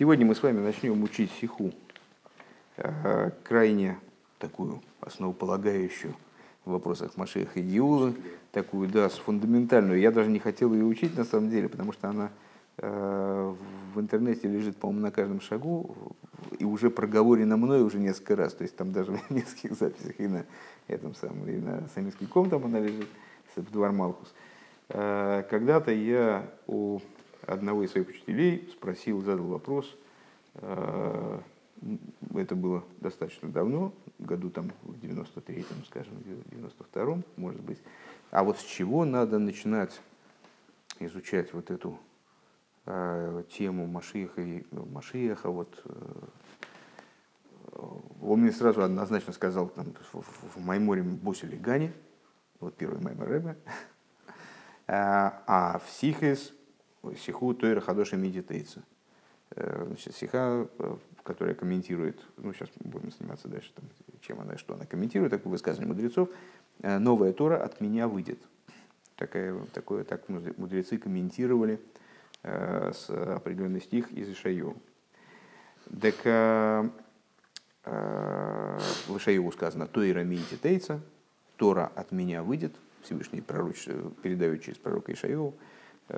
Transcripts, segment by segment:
Сегодня мы с вами начнем учить сиху, крайне такую основополагающую в вопросах Машиаха и Геулы, такую, да, фундаментальную. Я даже не хотел ее учить на самом деле, потому что она в интернете лежит, по-моему, на каждом шагу и уже проговорена мной уже несколько раз. То есть там даже в нескольких записях и на этом самом, и на самим там она лежит, в Двар Малхус. Когда-то я у одного из своих учителей спросил, задал вопрос, это было достаточно давно, году там в 93-м, скажем, в 92-м, может быть. А вот с чего надо начинать изучать вот эту тему Машиаха? Вот, он мне сразу однозначно сказал, там, в Майморе Босили Гани, вот первый Маймор Ребе, а в Сихис сиху Тейро хадошо меИти тейце. Сиха, которая комментирует, ну сейчас будем сниматься дальше, там, чем она, что она комментирует, такое высказывание мудрецов, «Новая Тора от меня выйдет». Так мудрецы комментировали с определенный стих из Ишайяу. Так в Ишайяу сказано «Тейро меИти тейце», «Тора от меня выйдет», Всевышний передает через пророка Ишайяу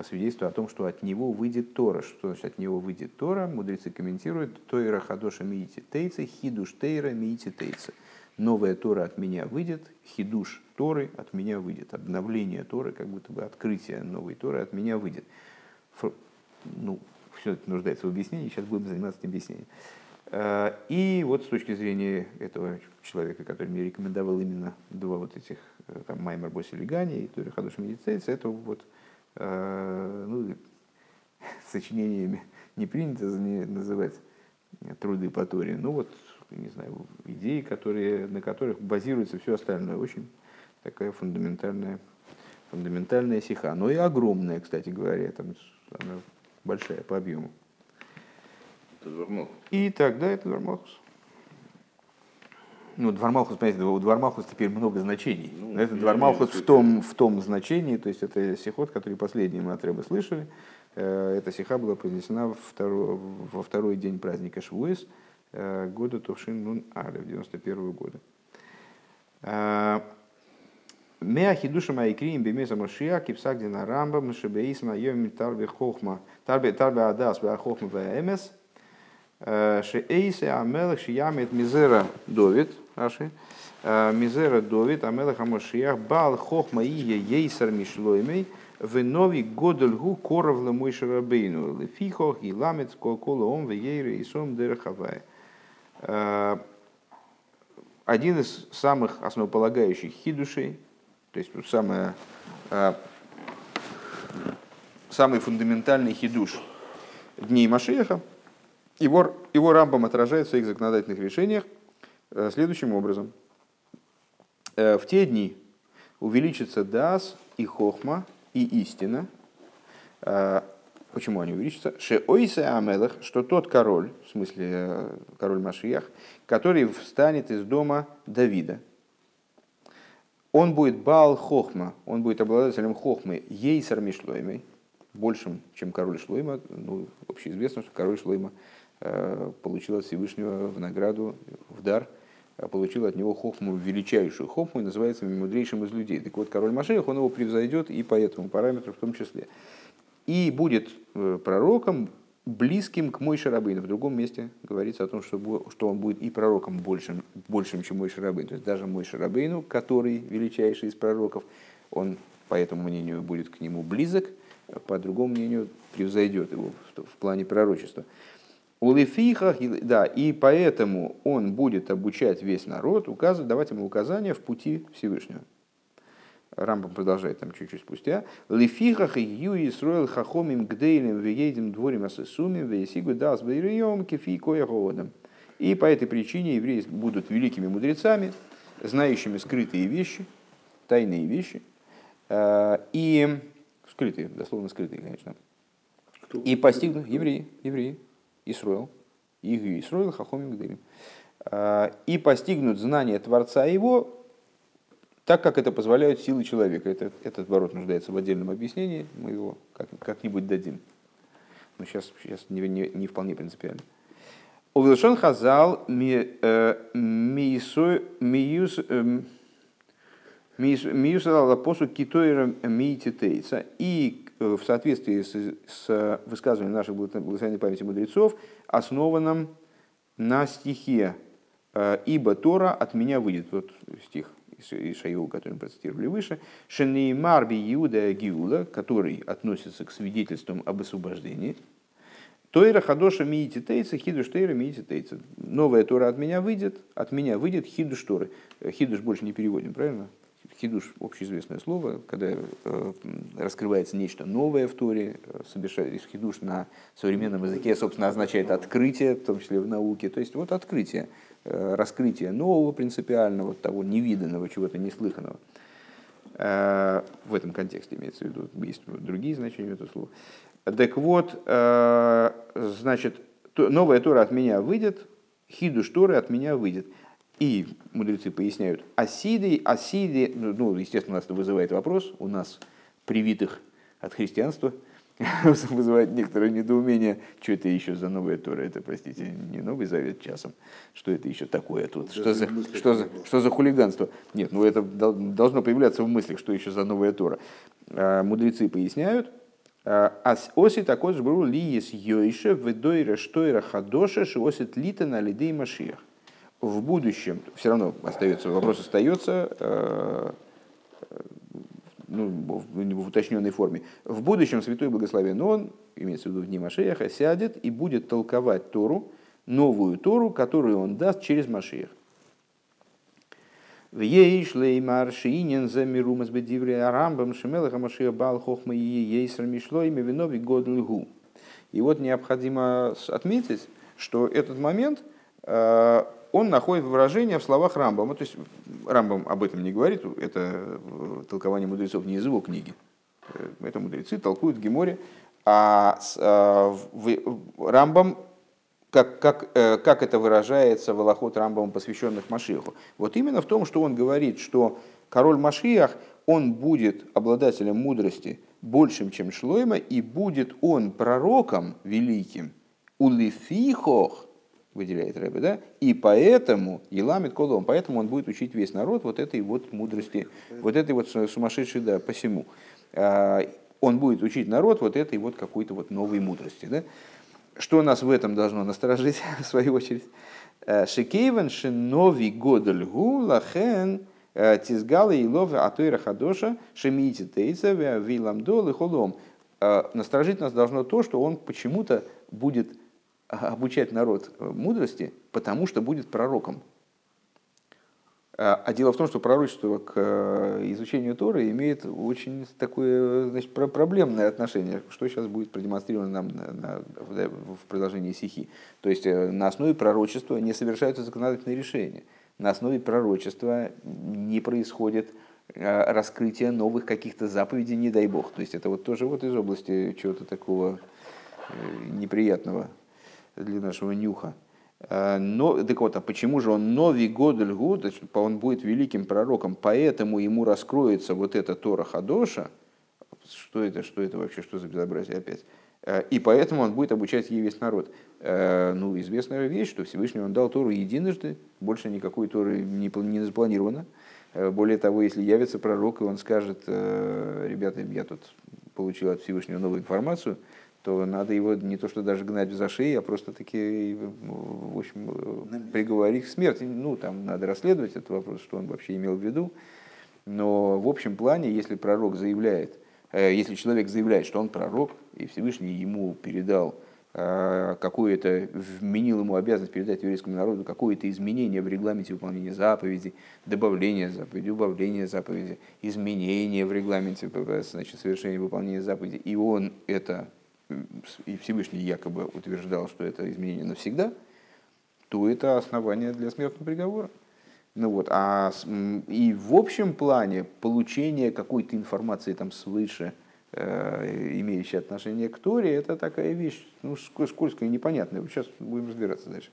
свидетельство о том, что от него выйдет Тора. Что значит от него выйдет Тора? Мудрецы комментируют «Тейро хадошо меИти тейце, хидуш Тейро меИти тейце». Новая Тора от меня выйдет, хидуш Торы от меня выйдет. Обновление Торы, как будто бы открытие новой Торы от меня выйдет. Ну, все это нуждается в объяснении, сейчас будем заниматься объяснением. И вот с точки зрения этого человека, который мне рекомендовал именно два вот этих, там, Маймор Босили Гани и Тейро хадошо меИти тейце, это вот, ну, сочинениями не принято называть труды по Торе, но вот, не знаю, идеи, на которых базируется все остальное. Очень такая фундаментальная сиха, но и огромная, кстати говоря, там, она большая по объему. И тогда это Двар Малхус. Ну, Двар Малхус, понимаете, у Двар Малхус теперь много значений. Ну, это Двар Малхус в том значении, то есть это сихот, который последний мы от Ребе слышали. Эта сиха была произнесена во второй день праздника Швуэс, года Товшин Нун Але, в 91-го года. «Меа хидуша маикриим бемеса Машиах, кипсагдина Рамбам, шебеисма йоми тарбе хохма, тарбе адаас, беа хохма беа эмес». Шеэйсе амелах шиямет мизера довид, аши мизера довид амелах амашиях бал хохма ие ейсар мишлоймей венови годельгу коровле Мойше-Рабейну лефихох и ламет колколоом веейре и сом дерахавае. Один из самых основополагающих хидушей, то есть самый фундаментальный хидуш Дней Мошиаха. Его Рамбам отражает в своих законодательных решениях следующим образом. В те дни увеличится Даас и Хохма, и истина. Почему они увеличатся? Шеойса амелах, что тот король, в смысле король Машиах, который встанет из дома Давида, он будет Баал Хохма, он будет обладателем Хохмы, Ейсар Мишлоймой, большим, чем король Шлеймо. Ну, общеизвестно, что король Шлеймо получил от Всевышнего в награду, в дар, получил от него хохму, величайшую хохму, и называется мудрейшим из людей. Так вот, король Машиах, он его превзойдет и по этому параметру в том числе. И будет пророком, близким к Мойше-Рабейну. В другом месте говорится о том, что он будет и пророком большим, чем Мойше-Рабейну. То есть даже Мойше-Рабейну, который величайший из пророков, он, по этому мнению, будет к нему близок, по другому мнению, превзойдет его в плане пророчества. Да, и поэтому он будет обучать весь народ, давать ему указания в пути Всевышнего. Рамбам продолжает там чуть-чуть спустя. «Лифихах ию Исроил хахомим гдейлем веедем дворим асэсумим веесигу даас бэйрэйом кефи коэхоодам». И по этой причине евреи будут великими мудрецами, знающими скрытые вещи, тайные вещи. И скрытые, дословно скрытые, конечно. Кто? И постигнут евреи. Исроил, Игью Исроил, Хахомим Гдырим. И постигнут знания Творца его, так как это позволяют силы человека. Этот оборот нуждается в отдельном объяснении, мы его как-нибудь дадим. но сейчас не вполне принципиально. Увелшон хазал миюсала посу китоира миити тейца. И в соответствии с высказыванием наших благословенной памяти мудрецов, основанном на стихе «Ибо Тора от меня выйдет». Вот стих Ишайяу, который мы процитировали выше. «Шенеймар биюда геула», который относится к свидетельствам об освобождении. «Тейро хадошо меИти тейце, хидуш тейро меИти тейце». «Новая Тора от меня выйдет хидуш Торы». «Хидуш» больше не переводим, правильно? «Хидуш» — общеизвестное слово, когда раскрывается нечто новое в Торе. «Хидуш» на современном языке, собственно, означает «открытие», в том числе в науке. То есть вот открытие. Раскрытие нового принципиального, того невиданного, чего-то неслыханного. В этом контексте имеется в виду, есть другие значения этого слова. Так вот, значит, новая Тора от меня выйдет, хидуш Торы от меня выйдет. И мудрецы поясняют, асиды, ну, естественно, нас это вызывает вопрос, у нас привитых от христианства, вызывает некоторое недоумение, что это еще за новая Тора, это, простите, не Новый Завет часом, что это еще такое тут, что за хулиганство. Нет, ну это должно появляться в мыслях, что еще за новая Тора. Мудрецы поясняют, «Осит акодж бру ли ес йойше вдойра штойра хадоша шиосит литана лидей машиях». В будущем, все равно остается, вопрос остается, ну, в уточненной форме. В будущем святой благословен он, имеется в виду в дни Машиаха, сядет и будет толковать Тору, новую Тору, которую он даст через Машиах. «Вьей шлеймар шиинен за мирумас бедивре арамбам шемелаха машиах бал хохма ейсар мишло имя винови годлгу». И вот необходимо отметить, что этот момент... он находит выражение в словах Рамбама. То есть Рамбам об этом не говорит, это толкование мудрецов не из его книги. Это мудрецы толкуют в Геморре. А Рамбам, как это выражается в Алохот Рамбамом, посвященных Машиаху? Вот именно в том, что он говорит, что король Машиах, он будет обладателем мудрости большим, чем Шлеймо, и будет он пророком великим, улифихох, выделяет Ребе, да? И поэтому еламит колом, поэтому он будет учить весь народ вот этой вот мудрости, вот этой вот сумасшедшей, да, посему. Он будет учить народ вот этой вот какой-то вот новой мудрости, да? Что нас в этом должно насторожить, в свою очередь? Шекейвен шинови годальгу лахен тизгалы и лов атойра хадоша шемиити тейца виламдол и холом. Насторожить нас должно то, что он почему-то будет обучать народ мудрости, потому что будет пророком. А дело в том, что пророчество к изучению Торы имеет очень такое, значит, проблемное отношение, что сейчас будет продемонстрировано нам в продолжении Сихи. То есть на основе пророчества не совершаются законодательные решения, на основе пророчества не происходит раскрытие новых каких-то заповедей, не дай бог. То есть это вот тоже вот из области чего-то такого неприятного для нашего нюха. Но, так вот, а почему же он нови годаль гуд, он будет великим пророком, поэтому ему раскроется вот эта Тора Хадоша, что это вообще, что за безобразие опять, и поэтому он будет обучать ей весь народ. Ну, известная вещь, что Всевышний он дал Тору единожды, больше никакой Торы не запланировано. Более того, если явится пророк, и он скажет: ребята, я тут получил от Всевышнего новую информацию, то надо его не то что даже гнать за шею, а просто-таки, в общем, приговорить к смерти. Ну, там надо расследовать этот вопрос, что он вообще имел в виду. Но в общем плане, если пророк заявляет, если человек заявляет, что он пророк, и Всевышний ему передал какое-то, вменил ему обязанность передать еврейскому народу какое-то изменение в регламенте выполнения заповедей, добавление заповедей, убавление заповедей, изменение в регламенте, значит, совершения выполнения заповедей, и он это... и Всевышний якобы утверждал, что это изменение навсегда, то это основание для смертного приговора. Ну вот, и в общем плане получение какой-то информации там свыше, имеющей отношение к Торе, это такая вещь, ну, скользкая и непонятная. Сейчас будем разбираться дальше.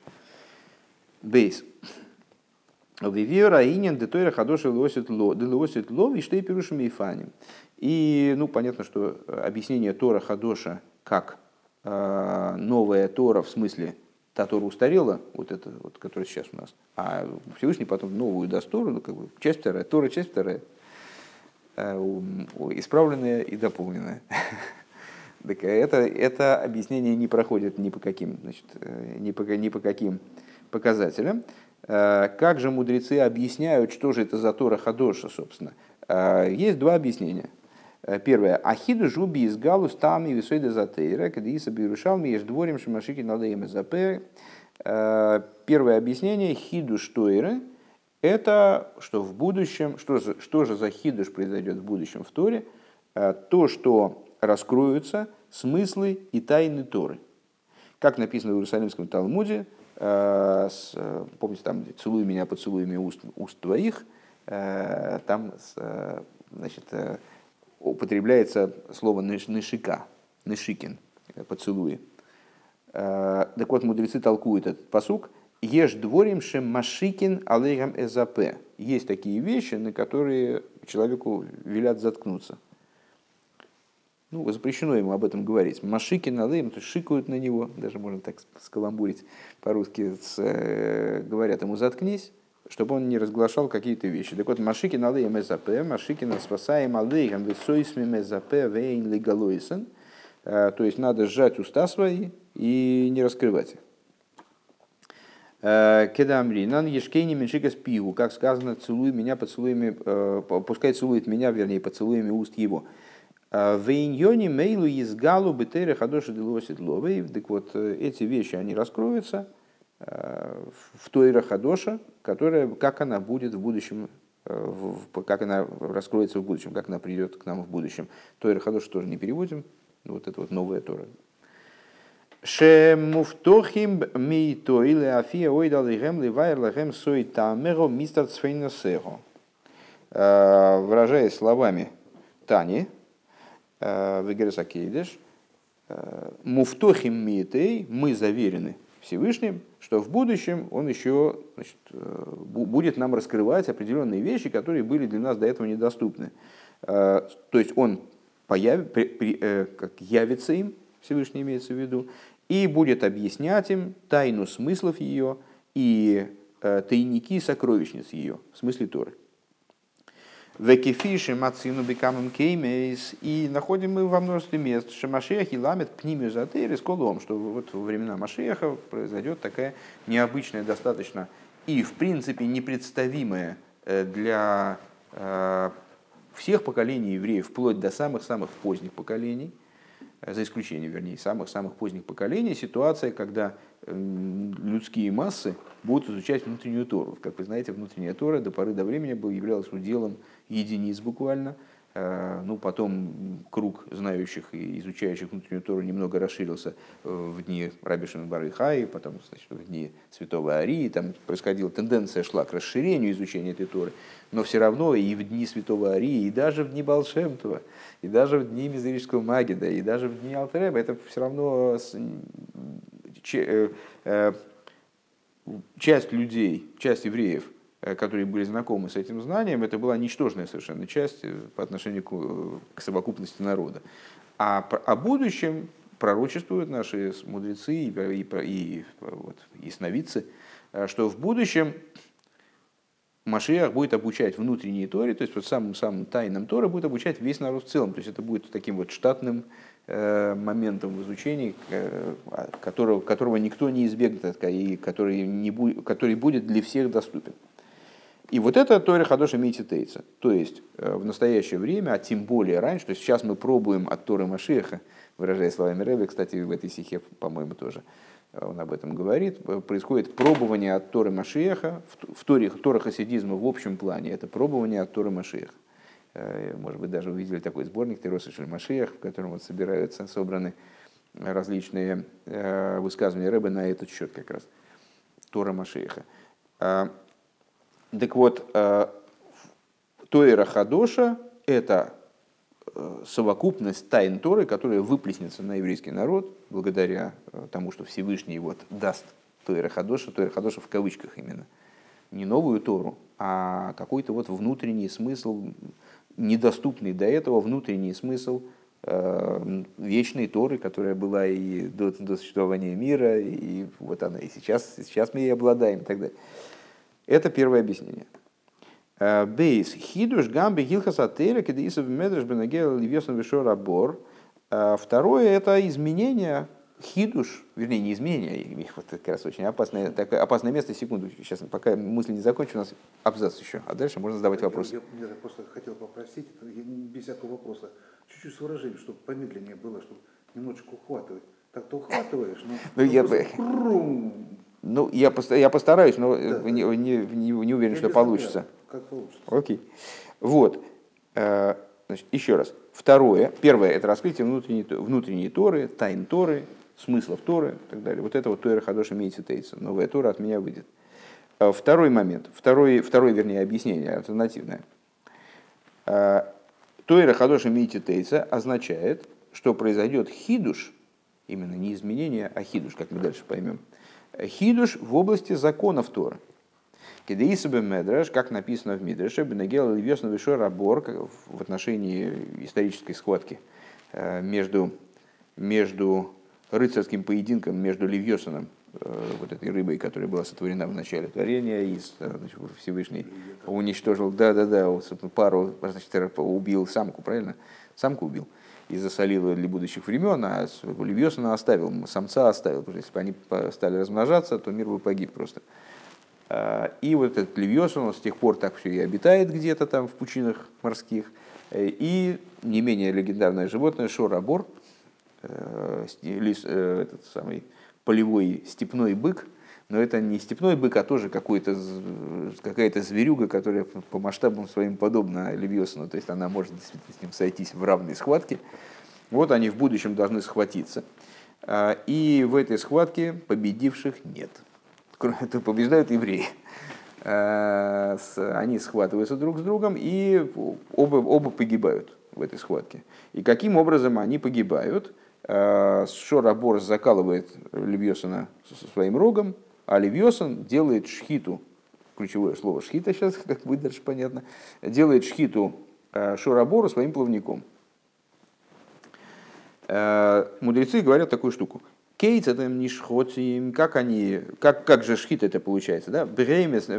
Бейс. И, ну, понятно, что объяснение Тора Хадоша как новая Тора, в смысле, та Тора устарела, вот эта, вот, которая сейчас у нас, а Всевышний потом новую даст Тору, как бы, часть вторая, Тора, часть вторая, исправленная и дополненная. Так это объяснение не проходит ни по каким, значит, ни по каким показателям. Как же мудрецы объясняют, что же это за Тора хадоша, собственно? Есть два объяснения. Первое. Ахиду жуби из галус там и висойда затейра, когда и собирушал меж дворем шимашики надоем из АП. Первое объяснение. Хидуш Тойры. Это что в будущем, что же за хидуш произойдет в будущем в Торе? То, что раскроются смыслы и тайны Торы. Как написано в Иерусалимском Талмуде, помните, там «Целуй меня поцелуями уст твоих», там, значит, употребляется слово «нышика», «нышикин», «поцелуи». Так вот, мудрецы толкуют этот пасук. «Еш дворим шем машикин алейхам эзапе». Есть такие вещи, на которые человеку велят заткнуться. Ну, запрещено ему об этом говорить. Машики надо, то шикают на него, даже можно так скаламбурить по-русски, говорят ему заткнись, чтобы он не разглашал какие-то вещи. Так вот, машики надо им эзапе, машики нас спасаем алейхам висойсмим эзапе вейн легалойсен. То есть надо сжать уста свои и не раскрывать их. Кедамри, нан ешкейни меншика спигу, как сказано, целуй меня поцелуями, пускай целует меня, вернее, поцелуями уст его. Так вот, эти вещи, они раскроются в Тойра хадоша, которая, как она будет в будущем, как она раскроется в будущем, как она придет к нам в будущем. Тойра хадоша тоже не переводим, вот это вот новая Тора. Шемуфтохим митой леафия ойдалихем ливайр лахем сойтамеро мистер цфейносехо. Выражаясь словами Тани, муфтохим миетей, мы заверены Всевышним, что в будущем он еще, значит, будет нам раскрывать определенные вещи, которые были для нас до этого недоступны. То есть он явится им, Всевышний имеется в виду, и будет объяснять им тайну смыслов ее и тайники сокровищниц ее, в смысле Торы. И находим мы во множестве мест, что Машиах и ламет пнимию затейры с колом, что вот во времена Машиаха произойдет такая необычная, достаточно и в принципе непредставимая для всех поколений евреев, вплоть до самых-самых поздних поколений, за исключением, вернее, самых-самых поздних поколений, ситуация, когда людские массы будут изучать внутреннюю Тору. Как вы знаете, внутренняя Тора до поры до времени являлась уделом единиц буквально. Ну, потом круг знающих и изучающих внутреннюю Тору немного расширился в дни Раби Шимон бар Йохаи, потом, значит, в дни Святого Арии. Там происходила тенденция, шла к расширению изучения этой Торы. Но все равно и в дни Святого Арии, и даже в дни Балшемтова, и даже в дни Мизерического Магида, и даже в дни Алтер Ребе, это все равно часть людей, часть евреев, которые были знакомы с этим знанием, это была ничтожная совершенно часть по отношению к совокупности народа. А о будущем пророчествуют наши мудрецы и сновидцы, что в будущем Машиах будет обучать внутренней Торе, то есть вот самым-самым тайнам Торы будет обучать весь народ в целом. То есть это будет таким вот штатным моментом в изучении, которого никто не избегнет и который будет для всех доступен. И вот это Тойра хадоша меИти тейце. То есть в настоящее время, а тем более раньше, то есть сейчас мы пробуем от Торы Машиаха, выражая словами Ребе, кстати, в этой сихе, по-моему, тоже он об этом говорит, происходит пробование от Торы Машиаха, в Торе хасидизма в общем плане, это пробование от Торы Машиаха. Может быть, даже вы видели такой сборник «Тейро хадошо меИти тейце», в котором вот собраны различные высказывания Ребе на этот счет как раз, Тора Машиаха. Так вот, Тойра хадоша – это совокупность тайн Торы, которая выплеснется на еврейский народ благодаря тому, что Всевышний вот даст Тойра хадоша в кавычках именно, не новую Тору, а какой-то вот внутренний смысл, недоступный до этого внутренний смысл вечной Торы, которая была и до существования мира, и вот она и сейчас мы ей обладаем и так далее. Это первое объяснение. Бейс. Хидуш гамби гилхаса тейра кедеисов медреш бенагел ливьёсон вешор-абор. Второе – это изменение, хидуш, вернее, не изменение, вот это как раз очень опасное, такое опасное место, секунду, сейчас, пока мысль не закончу, у нас абзац еще, а дальше можно задавать вопросы. Я просто хотел попросить, без всякого вопроса, чуть-чуть с выражением, чтобы помедленнее было, чтобы немножечко ухватывать. Так-то ухватываешь, но я постараюсь, но да. не уверен, что получится. Как получится. Окей. Вот. Значит, еще раз. Второе. Первое – это раскрытие внутренней Торы, тайн Торы, смыслов Торы и так далее. Вот это вот Тейро хадошо меИти тейце. Новая Тора от меня выйдет. Второй момент. Второе, объяснение, альтернативное. Тейро хадошо меИти тейце означает, что произойдет хидуш, именно не изменение, а хидуш, как мы дальше поймем. Хидуш в области законов Торы. Как написано в Мидреше, Бенегел Ливьёсон вешор-абор в отношении исторической схватки между рыцарским поединком, между Ливьёсоном, вот этой рыбой, которая была сотворена в начале творения, и Всевышний уничтожил, пару, значит, убил самку, правильно? Самку убил и засолил для будущих времен, а Ливьёсона оставил, самца оставил, потому что если бы они стали размножаться, то мир бы погиб просто. И вот этот Ливьёсон, он с тех пор так все и обитает где-то там в пучинах морских. И не менее легендарное животное шейр-аБор, этот самый полевой степной бык. Но это не степной бык, а тоже какая-то зверюга, которая по масштабам своим подобна Ливьёсону. То есть она может действительно с ним сойтись в равной схватке. Вот они в будущем должны схватиться. И в этой схватке победивших нет. Побеждают евреи. Они схватываются друг с другом, и оба погибают в этой схватке. И каким образом они погибают? Шейр-аБор закалывает Ливьёсона своим рогом, а Ливьёсон делает шхиту. Ключевое слово шхита сейчас, как будет дальше понятно. Делает шхиту шейр-аБору своим плавником. Мудрецы говорят такую штуку. Как же шхита это получается, да? Бремес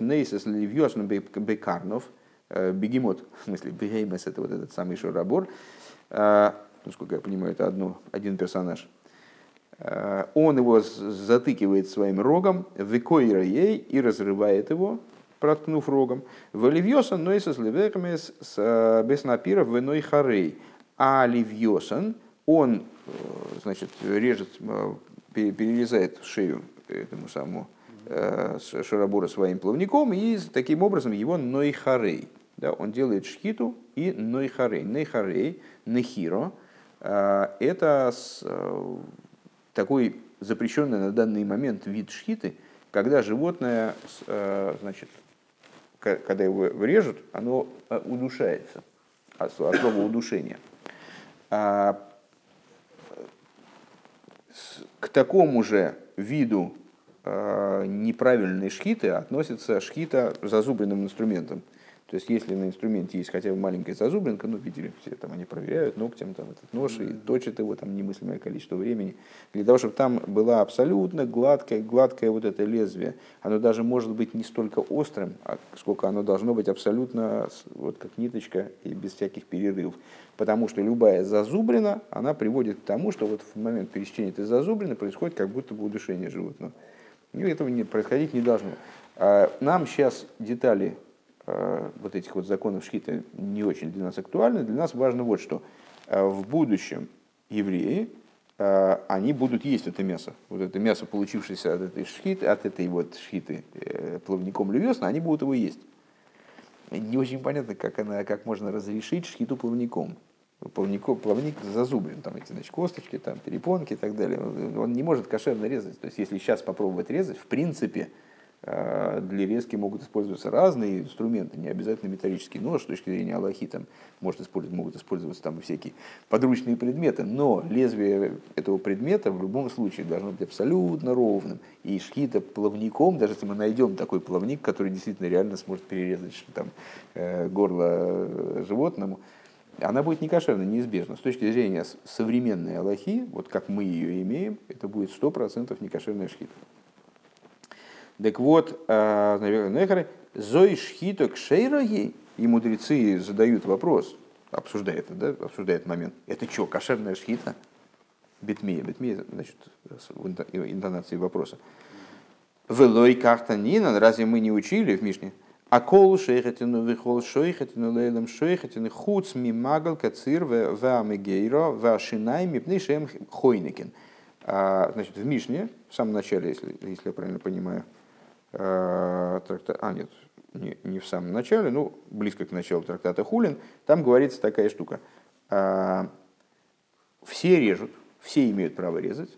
нейсес ливьёсн бекарнов, бегемот, в смысле, бремес это вот этот самый шейр-аБор, насколько я понимаю, это один персонаж. Он его затыкивает своим рогом, векойра ей, и разрывает его, проткнув рогом. В ливьёсн нейсес ливермес с беснапиров в нойхарей, а ливьёсн, он, значит, режет, перерезает шею этому самому шейр-аБору своим плавником, и таким образом его нойхарей. Да, он делает шхиту и нойхарей. Нойхарей, нехиро, это такой запрещенный на данный момент вид шхиты, когда животное, значит, когда его режут, оно удушается, от слова удушение. К такому же виду неправильной шхиты относится шхита зазубренным инструментом. То есть, если на инструменте есть хотя бы маленькая зазубринка, видели, все там они проверяют ногтем этот нож и точат его там немыслимое количество времени, для того, чтобы там было абсолютно гладкое вот это лезвие. Оно даже может быть не столько острым, сколько оно должно быть абсолютно вот как ниточка и без всяких перерывов. Потому что любая зазубрина, она приводит к тому, что вот в момент пересечения этой зазубрины происходит как будто бы удушение животного. И этого происходить не должно. Нам сейчас детали вот этих вот законов шхиты не очень для нас актуальны. Для нас важно вот что. В будущем евреи, они будут есть это мясо. Вот это мясо, получившееся от этой шхиты плавником Ливьёсона, они будут его есть. Не очень понятно, как можно разрешить шхиту плавником. Плавник зазубрен, там эти, значит, косточки, там перепонки и так далее. Он не может кошерно резать. То есть, если сейчас попробовать резать, в принципе, для резки могут использоваться разные инструменты, не обязательно металлический нож, с точки зрения Алохи, там могут использоваться там всякие подручные предметы, но лезвие этого предмета в любом случае должно быть абсолютно ровным. И шхита плавником, даже если мы найдем такой плавник, который действительно реально сможет перерезать там горло животному, она будет некошерна, неизбежно. С точки зрения современной алохи, вот как мы ее имеем, это будет 100% некошерная шхита. Так вот, Нойхарей, зой шхита к шейроги, и мудрецы задают вопрос, обсуждают, да, обсуждают момент, это что, кошерная шхита? Битмия, битмия, значит, интонации вопроса. Велой картанинан, разве мы не учили в Мишне? Акол шейхатину вихол шейхатину лейлам шейхатину хуц мимагал кацир ва мегейро ва шинай мипны шем хойникин. Значит, в Мишне, в самом начале, если я правильно понимаю, трактата, не в самом начале, но близко к началу трактата Хулин, там говорится такая штука. Все режут, все имеют право резать,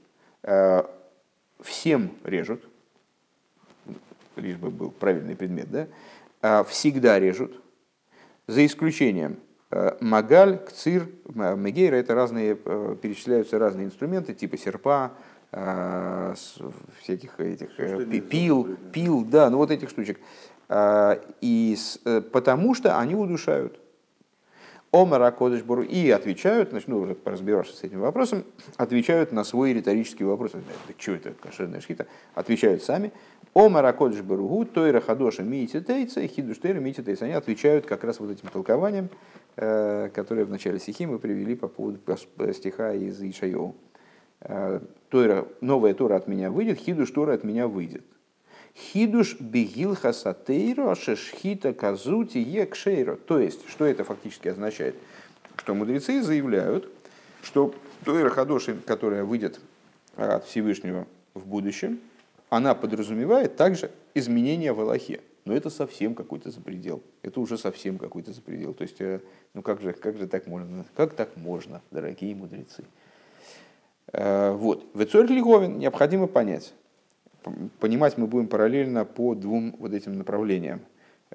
всем режут, лишь бы был правильный предмет, да? Всегда режут, за исключением магаль, кцир, мегейра, это разные, перечисляются разные инструменты, типа серпа, всяких этих пил, да, ну вот этих штучек, и потому что они удушают. И отвечают, начну разбираться с этим вопросом, отвечают на свой риторический вопрос. Да что это, кошерная шхита? Отвечают сами. Омара кодыш баругу, тейро хадошо меИти тейце, хидуш тейро меИти тейце. Они отвечают как раз вот этим толкованием, которое в начале стихи мы привели по поводу стиха из Ишайяу. Новая Тора от меня выйдет, хидуш Тора от меня выйдет. Хидуш бигилха сатейро шешхита казути екшейро. То есть, что это фактически означает? Что мудрецы заявляют, что тейро хадошо, которая выйдет от Всевышнего в будущем, она подразумевает также изменения в алохе. Но это совсем какой-то запредел. Это уже совсем какой-то запредел. То есть, ну как же так можно? Как так можно, дорогие мудрецы? Вот. Вецорь Лиговин необходимо понять. Понимать мы будем параллельно по двум вот этим направлениям.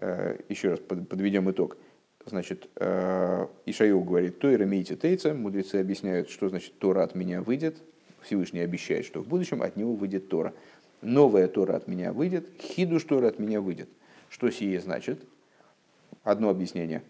Еще раз подведем итог. Значит, Ишайяу говорит, тейро меИти тейце, мудрецы объясняют, что значит Тора от меня выйдет. Всевышний обещает, что в будущем от него выйдет Тора. Новая Тора от меня выйдет, хидуш Тора от меня выйдет. Что сие значит? Одно объяснение.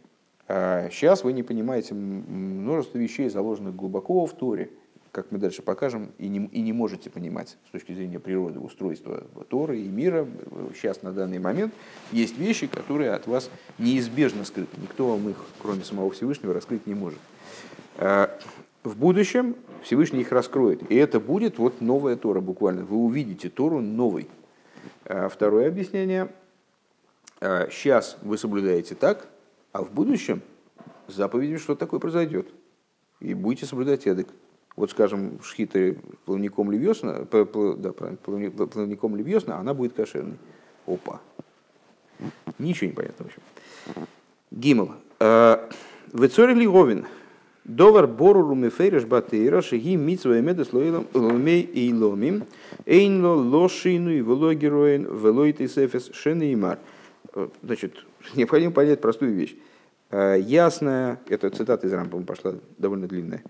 Сейчас вы не понимаете, множество вещей заложено глубоко в Торе, как мы дальше покажем, и не можете понимать с точки зрения природы, устройства Торы и мира. Сейчас, на данный момент, есть вещи, которые от вас неизбежно скрыты. Никто вам их, кроме самого Всевышнего, раскрыть не может. В будущем Всевышний их раскроет. И это будет вот новая Тора буквально. Вы увидите Тору новой. Второе объяснение. Сейчас вы соблюдаете так, а в будущем с заповедью что-то такое произойдет. И будете соблюдать эдак. Вот, скажем, шхита плавником Ливьёсона, она будет кошерной. Опа. Ничего не понятно, в общем. Гимл. Вецорь Лиговин. Довар боруру мефереш батейра, шеги митсва эмеда слоилом ломей и ломим, эйнло лошину и влогероин, велойты сефес шены и мар. Значит, необходимо понять простую вещь. Ясная, это цитата из Рамбама пошла довольно длинная,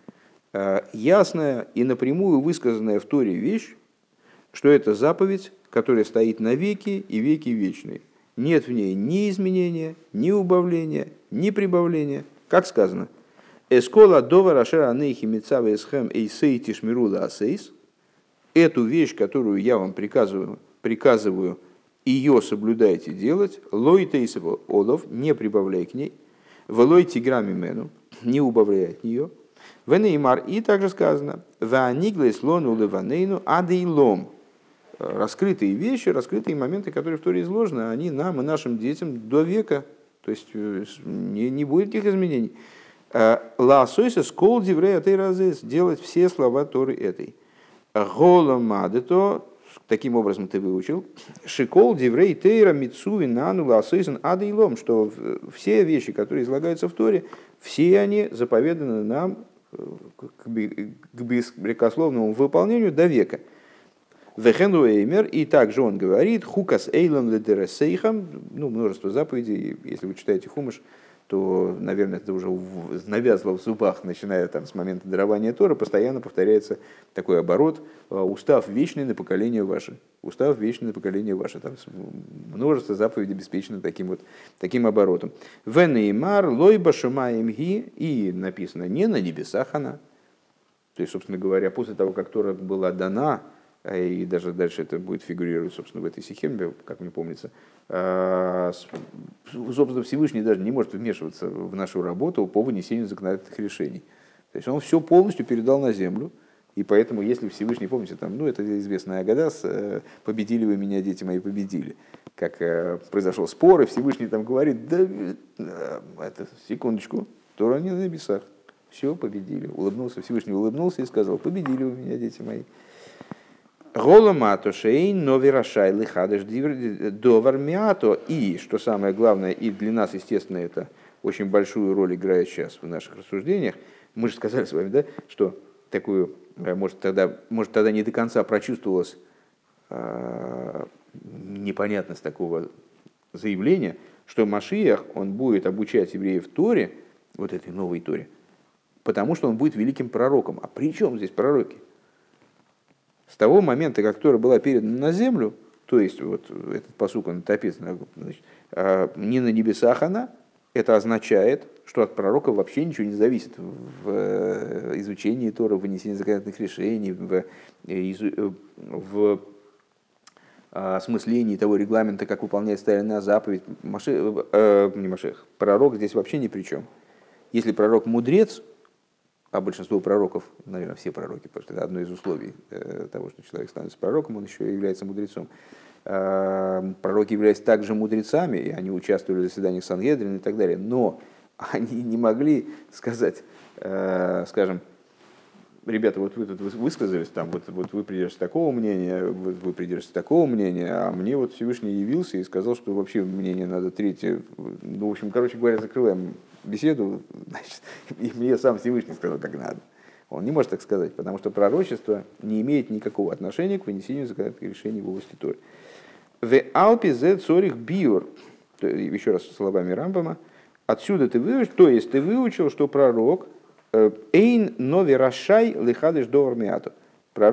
ясная и напрямую высказанная в Торе вещь, что это заповедь, которая стоит на веки и веки вечные. Нет в ней ни изменения, ни убавления, ни прибавления. Как сказано, «Эскола довара шера нейхи митцава эсхэм эйсейти шмирула асейс». Эту вещь, которую я вам приказываю, ее соблюдайте делать. «Лой тейсев олов», не прибавляй к ней. «Велой тиграми мену», не убавляй от нее. «Венеймар», и также сказано, «Вааниглэс лону леванейну адейлом». Раскрытые вещи, раскрытые моменты, которые в Торе изложены, они нам и нашим детям до века. То есть не будет никаких изменений. Лаосойся скол диврея этой разы, сделать все слова Торы этой. Голомадето, таким образом ты выучил, шикол диврей тейра митсуви нану лаосойсен адейлом, что все вещи, которые излагаются в Торе, все они заповеданы нам к беспрекословному выполнению до века. И также он говорит, хукас эйлан ледересейхам, ну, множество заповедей, если вы читаете хумаш, то, наверное, это уже навязло в зубах, начиная там, с момента дарования Торы, постоянно повторяется такой оборот: «Устав вечный на поколение ваше». «Устав вечный на поколение ваше». Там множество заповедей обеспечено таким оборотом. «Венеймар лойба шамаим ги», и написано «не на небесах она». То есть, собственно говоря, после того, как Тора была дана, и даже дальше это будет фигурировать, собственно, в этой сихе, как мне помнится, собственно, Всевышний даже не может вмешиваться в нашу работу по вынесению законодательных решений. То есть он все полностью передал на землю, и поэтому, если Всевышний, помните, там, ну, это известная Агадот, «победили вы меня, дети мои, победили», как произошел спор, и Всевышний там говорит: да, это, секундочку, Тора не на небесах, все, победили. Улыбнулся, Всевышний улыбнулся и сказал: победили вы меня, дети мои. И, что самое главное, и для нас, естественно, это очень большую роль играет сейчас в наших рассуждениях. Мы же сказали с вами, да, что такую, может, тогда не до конца прочувствовалась непонятность такого заявления, что Машиах, он будет обучать евреев Торе, вот этой новой Торе, потому что он будет великим пророком. А при чем здесь пророки? С того момента, как Тора была передана на землю, то есть вот этот пасук, он написан, значит, не на небесах она, это означает, что от пророка вообще ничего не зависит в изучении Торы, в вынесении законодательных решений, в осмыслении того регламента, как выполняет старинная заповедь. Пророк здесь вообще ни при чем. Если пророк мудрец, а большинство пророков, наверное, все пророки, потому что это одно из условий того, что человек становится пророком, он еще является мудрецом. Пророки являлись также мудрецами, и они участвовали в заседаниях Сангедрина и так далее, но они не могли сказать, скажем, ребята, вот вы тут высказались, там, вот вы придержитесь такого мнения, вот вы придержитесь такого мнения, а мне вот Всевышний явился и сказал, что вообще мнение надо третье. Ну, в общем, короче говоря, закрываем беседу, значит, и мне сам Всевышний сказал, как надо. Он не может так сказать, потому что пророчество не имеет никакого отношения к вынесению законодательных решений в области Торы. «Ве алпи зе цорих биур», еще раз словами Рамбама, «отсюда ты выучил», то есть ты выучил, что пророк «Эйн нови рашай лихадыш довар миату». Для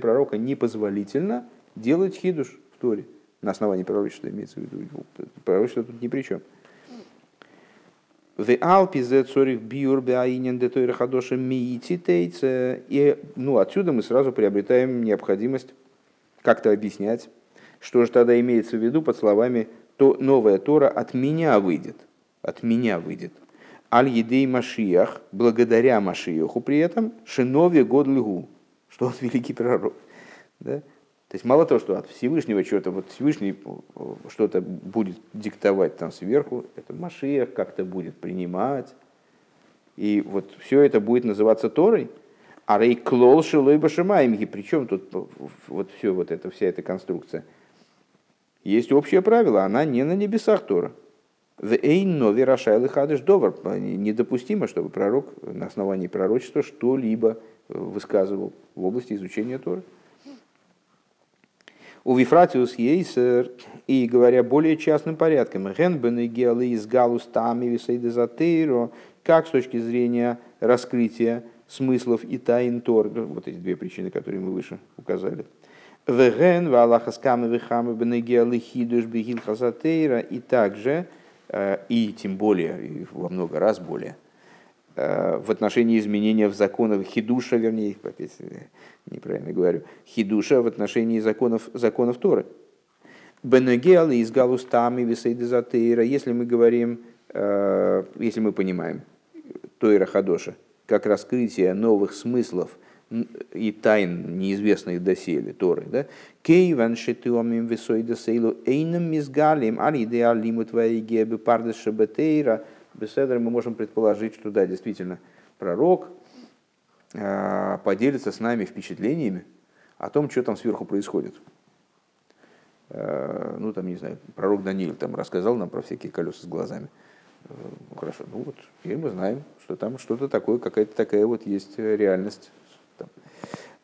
пророка непозволительно делать хидуш в Торе. На основании пророчества имеется в виду. Пророчество тут ни при чем. «Ве алпи зе цорих биур беаинен де тейро хадошо меИти тейце». И отсюда мы сразу приобретаем необходимость как-то объяснять, что же тогда имеется в виду под словами «то новая Тора от меня выйдет». От меня выйдет. Аль-Едей Машиах, благодаря Машиаху при этом, Шинове год льгу, что он великий пророк. Да? То есть мало того, что от Всевышнего чего-то, вот Всевышний что-то будет диктовать там сверху, это Машиах как-то будет принимать. И вот все это будет называться Торой. А Рейклол Шилой Башимаимги, причем тут вот все вот это, вся эта конструкция. Есть общее правило, она не на небесах Тора. Недопустимо, чтобы пророк на основании пророчества что-либо высказывал в области изучения Торы. У Вифратиус Ейсер, и говоря более частным порядком, как с точки зрения раскрытия смыслов и тайн Торы, вот эти две причины, которые мы выше указали, и также, и тем более, и во много раз более, в отношении изменения в законах хидуша, вернее, опять неправильно говорю, хидуша в отношении законов Торы. Бенегел из галустами висейдезатейра, если мы понимаем Тейро хадошо как раскрытие новых смыслов и тайн, неизвестных доселе Торы, да? Мы можем предположить, что да, действительно, пророк поделится с нами впечатлениями о том, что там сверху происходит. Ну, там, не знаю, пророк Даниил там рассказал нам про всякие колеса с глазами. Хорошо, ну вот, теперь мы знаем, что там что-то такое, какая-то такая вот есть реальность.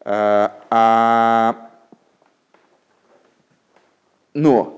Но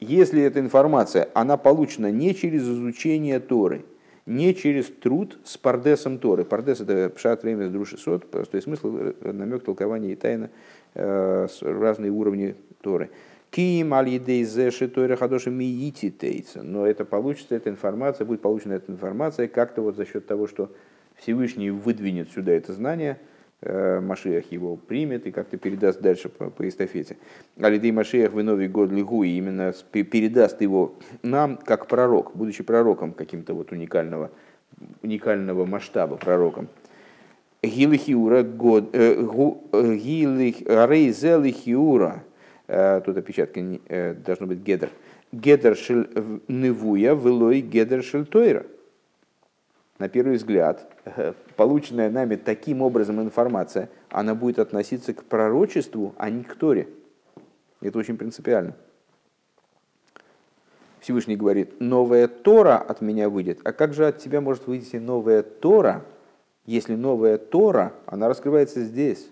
если эта информация, она получена не через изучение Торы, не через труд с пардесом Торы. Пардес – это пшат, ремес, друш и сот, простой смысл, намек, толкование и тайна, разные уровни Торы. Ким аль-идейзе тейро хадошо меИти тейце. Но это получится, эта информация, будет получена эта информация как-то вот за счет того, что Всевышний выдвинет сюда это знание, Машиах его примет и как-то передаст дальше по эстафете. Алидей Машиах виновий год лигу, и именно передаст его нам как пророк, будучи пророком каким-то вот уникального масштаба пророком. Гилихиура год гилихиура. Тут опечатка должно быть гедер. Гедер шель невуя велой гедер шель тойра. На первый взгляд, полученная нами таким образом информация, она будет относиться к пророчеству, а не к Торе. Это очень принципиально. Всевышний говорит, новая Тора от меня выйдет. А как же от тебя может выйти новая Тора, если новая Тора, она раскрывается здесь,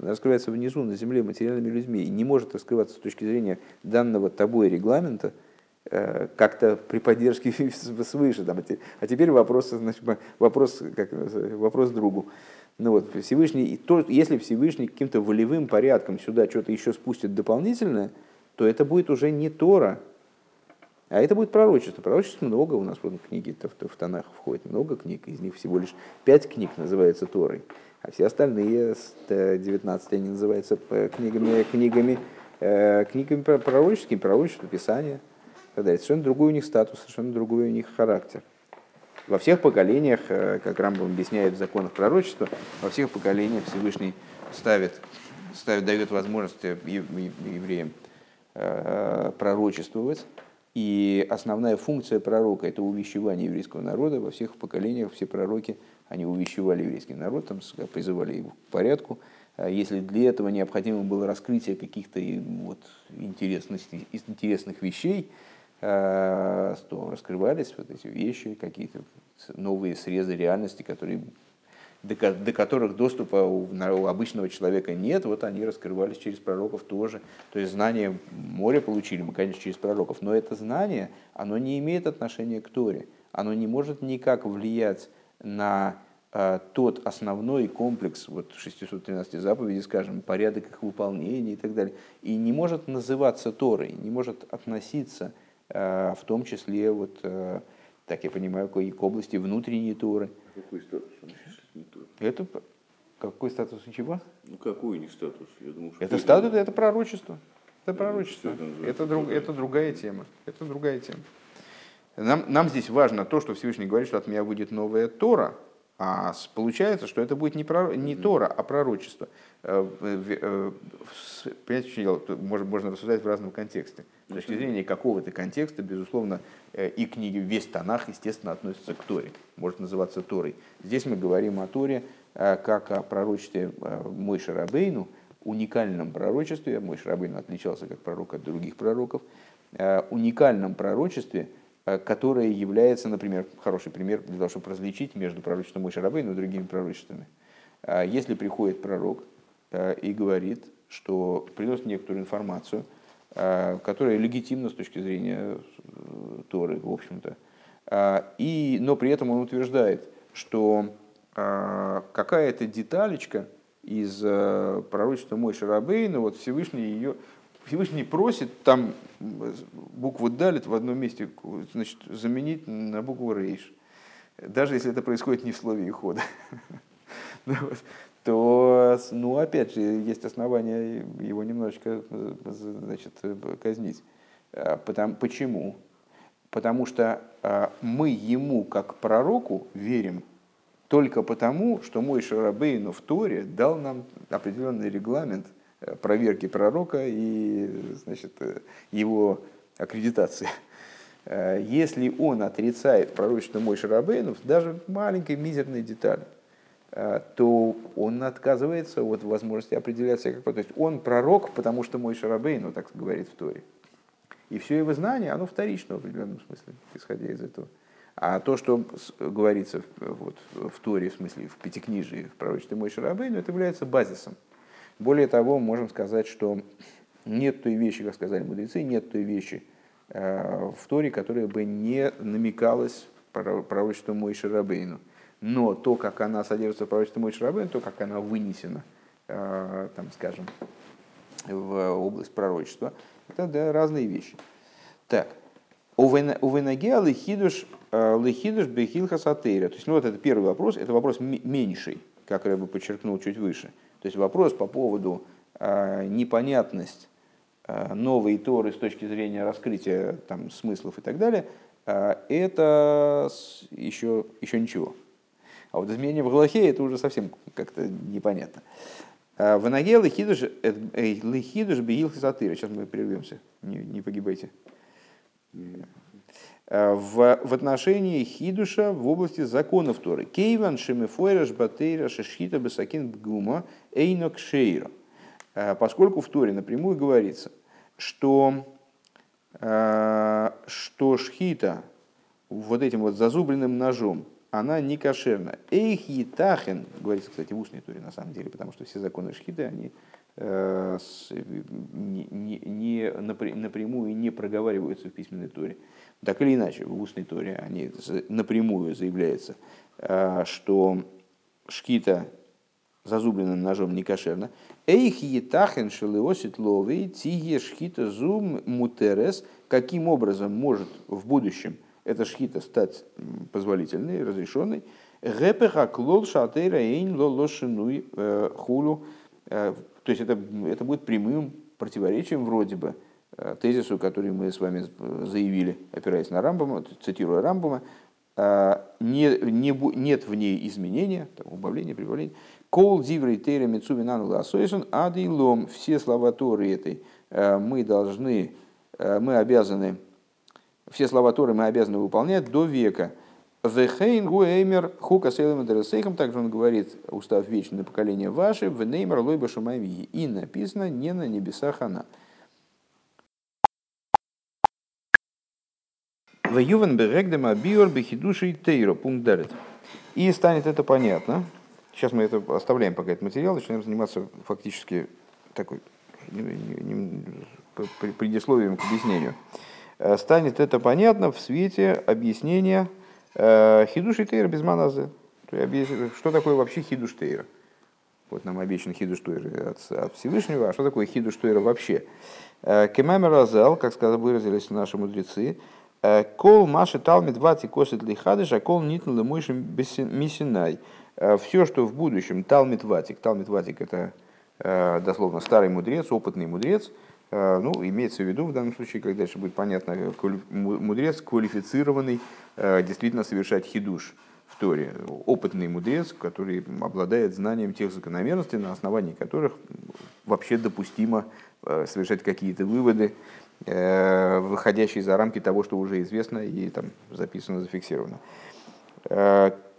она раскрывается внизу, на земле, материальными людьми, и не может раскрываться с точки зрения данного тобой регламента, как-то при поддержке свыше. А теперь вопрос другу. Ну вот, Всевышний, если Всевышний каким-то волевым порядком сюда что-то еще спустит дополнительное, то это будет уже не Тора, а это будет пророчество. Пророчеств много, у нас в книге в Танах входит много книг, из них всего лишь 5 книг называются Торой, а все остальные 19 они называются книгами пророческими, пророчество, Писание. Совершенно другой у них статус, совершенно другой у них характер. Во всех поколениях, как Рамбам объясняет в законах пророчества, во всех поколениях Всевышний дает возможность евреям пророчествовать. И основная функция пророка – это увещевание еврейского народа. Во всех поколениях все пророки, они увещевали еврейский народ, там, призывали его к порядку. Если для этого необходимо было раскрытие каких-то вот интересных вещей, то раскрывались вот эти вещи, какие-то новые срезы реальности, до которых доступа у обычного человека нет, вот они раскрывались через пророков тоже. То есть знания моря получили мы, конечно, через пророков, но это знание, оно не имеет отношения к Торе, оно не может никак влиять на тот основной комплекс вот 613 заповедей, скажем, порядок их выполнения и так далее, и не может называться Торой, не может относиться в том числе, вот, так я понимаю, к области внутренней Торы. А какой статус у них сейчас не Тора? Это какой статус у чего? Ну какой у них статус? Я думаю, что это статус, это пророчество. Это пророчество. Это другая тема. Это другая тема. Нам здесь важно то, что Всевышний говорит, что от меня выйдет новая Тора. А получается, что это будет не Тора, а пророчество. Понимаете, можно рассуждать в разном контексте. С точки зрения какого-то контекста, безусловно, и книги весь Танах, естественно, относятся к Торе. Может называться Торой. Здесь мы говорим о Торе как о пророчестве Мойше-Рабейну, уникальном пророчестве. Мойше-Рабейну отличался как пророк от других пророков. Уникальном пророчестве, которая является, например, хороший пример для того, чтобы различить между пророчеством Мойше-Рабейну и другими пророчествами. Если приходит пророк и говорит, что приносит некоторую информацию, которая легитимна с точки зрения Торы, в общем-то, но при этом он утверждает, что какая-то деталечка из пророчества Мойше-Рабейну, вот Всевышний просит там букву «далит» в одном месте, значит, заменить на букву «рейш». Даже если это происходит не в слове «ихода». То, опять же, есть основания его немножечко, значит, казнить. Почему? Потому что мы ему, как пророку, верим только потому, что Мойше-Рабейну в Торе дал нам определенный регламент проверки пророка и, значит, его аккредитации. Если он отрицает пророчество Мойше-Рабейну, даже маленькой мизерной детали, то он отказывается от возможности определяться как пророк. То есть он пророк, потому что Мойше-Рабейну так говорит в Торе. И все его знание, оно вторично в определенном смысле, исходя из этого. А то, что говорится вот, в Торе, в смысле в Пятикнижии, в пророчестве Мойше-Рабейну, это является базисом. Более того, можем сказать, что нет той вещи, как сказали мудрецы, нет той вещи, в Торе, которая бы не намекалась пророчеству Мойше-Рабейну. Но то, как она содержится в пророчестве Мойше-Рабейну, то, как она вынесена, там, скажем, в область пророчества, это да, разные вещи. Так. Увенагеа лехидуш бехилха сатейра. То есть, ну, вот это первый вопрос, это вопрос меньший, как я бы подчеркнул чуть выше. То есть вопрос по поводу непонятность новой Торы с точки зрения раскрытия там, смыслов и так далее, это еще ничего. А вот изменение в Галахе это уже совсем как-то непонятно. Венагеа лехидуш бехилха сатейра. Сейчас мы прервемся, не погибайте. В отношении хидуша в области законов Торы. Кейван шемефойраш батейра шешхита бесакин бгума эйнок шейра. Поскольку в Торе напрямую говорится, что шхита вот этим вот зазубренным ножом, она не кошерна. Эйхитахен, говорится, кстати, в устной Торе на самом деле, потому что все законы шхиты, они... напрямую не проговариваются в письменной Торе. Так или иначе, в устной Торе они напрямую заявляется, что шкита зазубленным ножом не кошерна. Эйх етахен шелеосит ловей тиге шхита зум мутерес. Каким образом может в будущем эта шхита стать позволительной, разрешенной? Гэпэха клол шатейра эйн лолошинуй хулу. То есть это будет прямым противоречием вроде бы тезису, который мы с вами заявили, опираясь на Рамбама, цитируя Рамбама, нет в ней изменения, там, убавления, прибавления. «Кол диврей тейра митсувин ан лаасойсон адейлом». Все слова Торы этой мы обязаны выполнять до века. Также он говорит, устав вечный на поколение ваше, в неймер лойба шумайми. И написано не на небесах она. И станет это понятно. Сейчас мы это оставляем пока этот материал, начинаем заниматься фактически такой предисловием к объяснению. Станет это понятно в свете объяснения. Хидуш и Тейра без маназе. Что такое вообще хидуш Тейра? Вот нам обещан хидуш Тейра от Всевышнего. А что такое хидуш Тейра вообще? Кемамер Азал, как выразились наши мудрецы, «Кол маши талмид ватик осет ли хадыш, а кол нитн ли мойши мисинай». Все, что в будущем талмид ватик. Талмид ватик – это дословно старый мудрец, опытный мудрец. Ну, имеется в виду в данном случае, как дальше будет понятно, мудрец квалифицированный действительно совершать хидуш в Торе. Опытный мудрец, который обладает знанием тех закономерностей, на основании которых вообще допустимо совершать какие-то выводы, выходящие за рамки того, что уже известно и там записано, зафиксировано.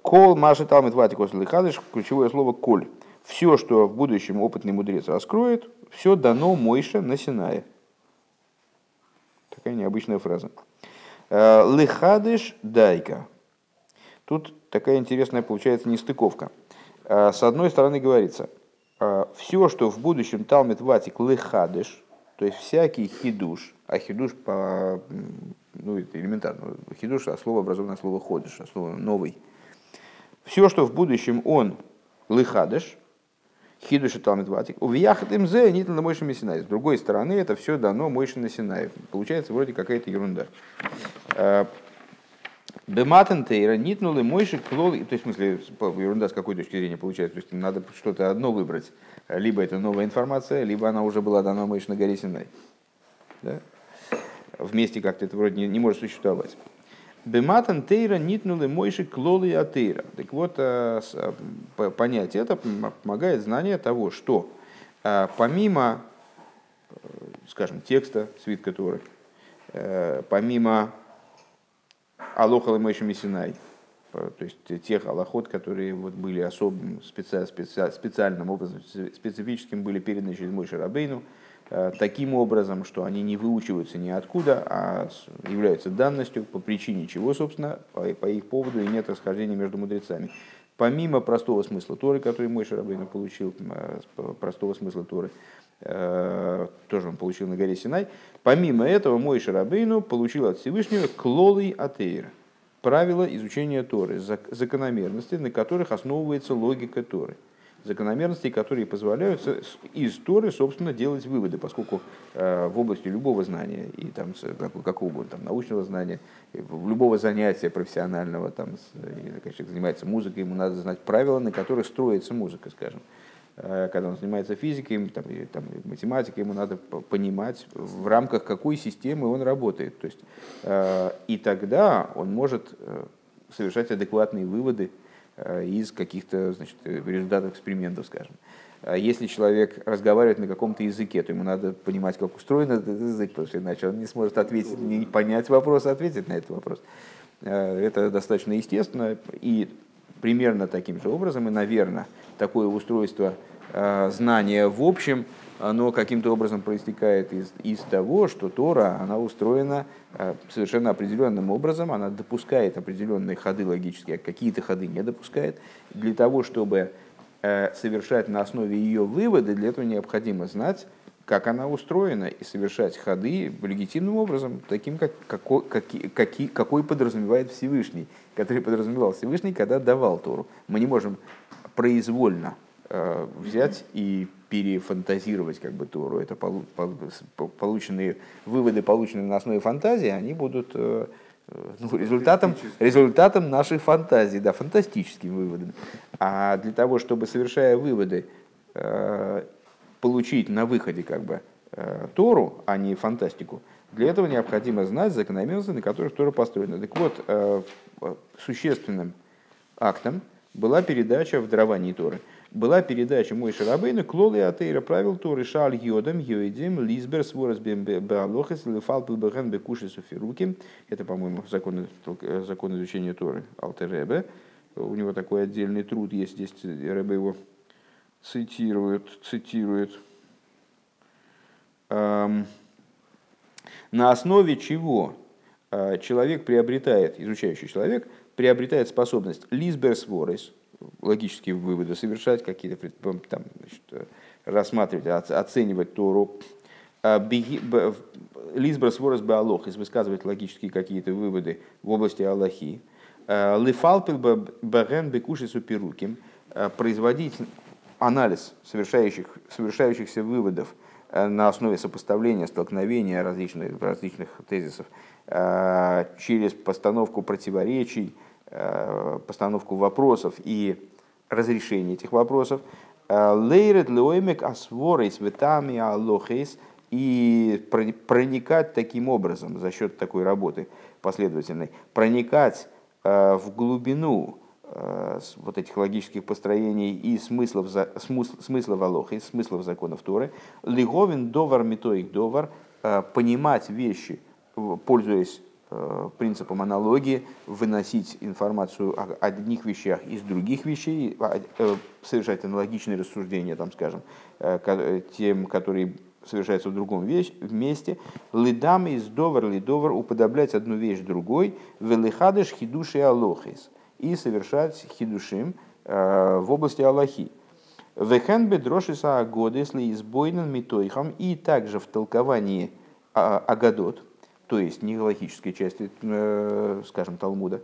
«Кол маши талмид ватик осел и хадыш» – ключевое слово «коль». Все, что в будущем опытный мудрец раскроет, все дано Мойше на Синае. Такая необычная фраза. Лехадыш дайка. Тут такая интересная получается нестыковка. С одной стороны говорится, все, что в будущем талмид ватик лехадыш, то есть всякий хидуш, а хидуш по, ну, это элементарно, хидуш от слова образованное слово ходыш, от слова новый. Все, что в будущем он лехадыш, хидуш и талмид ватик. Увияхат имзе нитл на Мойше на Синае. С другой стороны, это все дано Мойше на Синае. Получается вроде какая-то ерунда. Бематен тейра нитнулы Мойше клол... То есть, в смысле, ерунда с какой точки зрения получается? То есть, надо что-то одно выбрать. Либо это новая информация, либо она уже была дана Мойше на горе Синай. Да? Вместе как-то это вроде не может существовать. Бематан тейра нитнулы мойши клолы атейра. Так вот, понять это помогает знание того, что помимо, скажем, текста, свитка Торы, помимо алоха и мойши мисинай, то есть тех алохот, которые вот были особым, специальным образом, специфическим, были переданы через Мойше-Рабейну, таким образом, что они не выучиваются ниоткуда, а являются данностью, по причине чего, собственно, по их поводу и нет расхождения между мудрецами. помимо простого смысла Торы, который Мойше-Рабейну получил, простого смысла Торы, тоже он получил на горе Синай, помимо этого Мойше-Рабейну получил от Всевышнего клолы атеира, правила изучения Торы, закономерности, на которых основывается логика Торы. Закономерности, которые позволяют из Торы, собственно, делать выводы, поскольку в области любого знания, и там, какого угодно, там, научного знания, любого занятия профессионального, там, человек занимается музыкой, ему надо знать правила, на которых строится музыка, скажем. Когда он занимается физикой, там, и, там, и математикой, ему надо понимать, в рамках какой системы он работает. То есть, и тогда он может совершать адекватные выводы из каких-то, значит, результатов экспериментов, скажем. Если человек разговаривает на каком-то языке, то ему надо понимать, как устроен этот язык, потому что иначе он не сможет ответить, не понять вопрос, ответить на этот вопрос. Это достаточно естественно, и примерно таким же образом, и, наверное, такое устройство знания в общем, оно каким-то образом проистекает из того, что Тора, она устроена совершенно определенным образом, она допускает определенные ходы логические, а какие-то ходы не допускает. Для того, чтобы совершать на основе ее выводы, для этого необходимо знать, как она устроена, и совершать ходы легитимным образом, таким, какой подразумевает Всевышний, который подразумевал Всевышний, когда давал Тору. Мы не можем произвольно взять и перефантазировать как бы Тору. Это полученные выводы, полученные на основе фантазии, они будут результатом нашей фантазии, да, фантастическим выводом. А для того, чтобы, совершая выводы, получить на выходе как бы Тору, а не фантастику, для этого необходимо знать закономерности, на которых Тора построена. Так вот, существенным актом была передача в даровании Торы. Была передача Мойше-Рабейну клолы атеира, правил Торы, шааль йодам, йоидим, лизбер, сворос беалохес, лефал пэлбэхэн бекуши суфируки. Это, по-моему, закон изучения Торы, Алтер Ребе. У него такой отдельный труд есть, здесь Ребе его цитирует. На основе чего человек приобретает, изучающий человек, приобретает способность лизберсворес, логические выводы совершать, какие-то там, значит, рассматривать, оценивать Тору, лизберсворес беалохес, высказывать логические какие-то выводы в области алохи, лифалпил бэхэн бекушису перуким, производить анализ совершающихся выводов на основе сопоставления, столкновения различных тезисов через постановку противоречий, постановку вопросов и разрешение этих вопросов. Лейрет леоймек асворейс витами алохейс, и проникать таким образом, за счет такой работы последовательной, проникать в глубину вот этих логических построений и смыслов алохи, и смыслов законов Торы, лиговин довар метоик довар, понимать вещи, пользуясь принципом аналогии, выносить информацию о одних вещах из других вещей, совершать аналогичные рассуждения, там, скажем, тем, которые совершается в другом месте, лидам из довар лидовар, уподоблять одну вещь другой, велихадыш хидуш и алохис, и совершать хидушим в области алохи. Вехенбе дрошиса агоды, если избойнен митойхам, и также в толковании агадот, то есть не галахической части, скажем, Талмуда,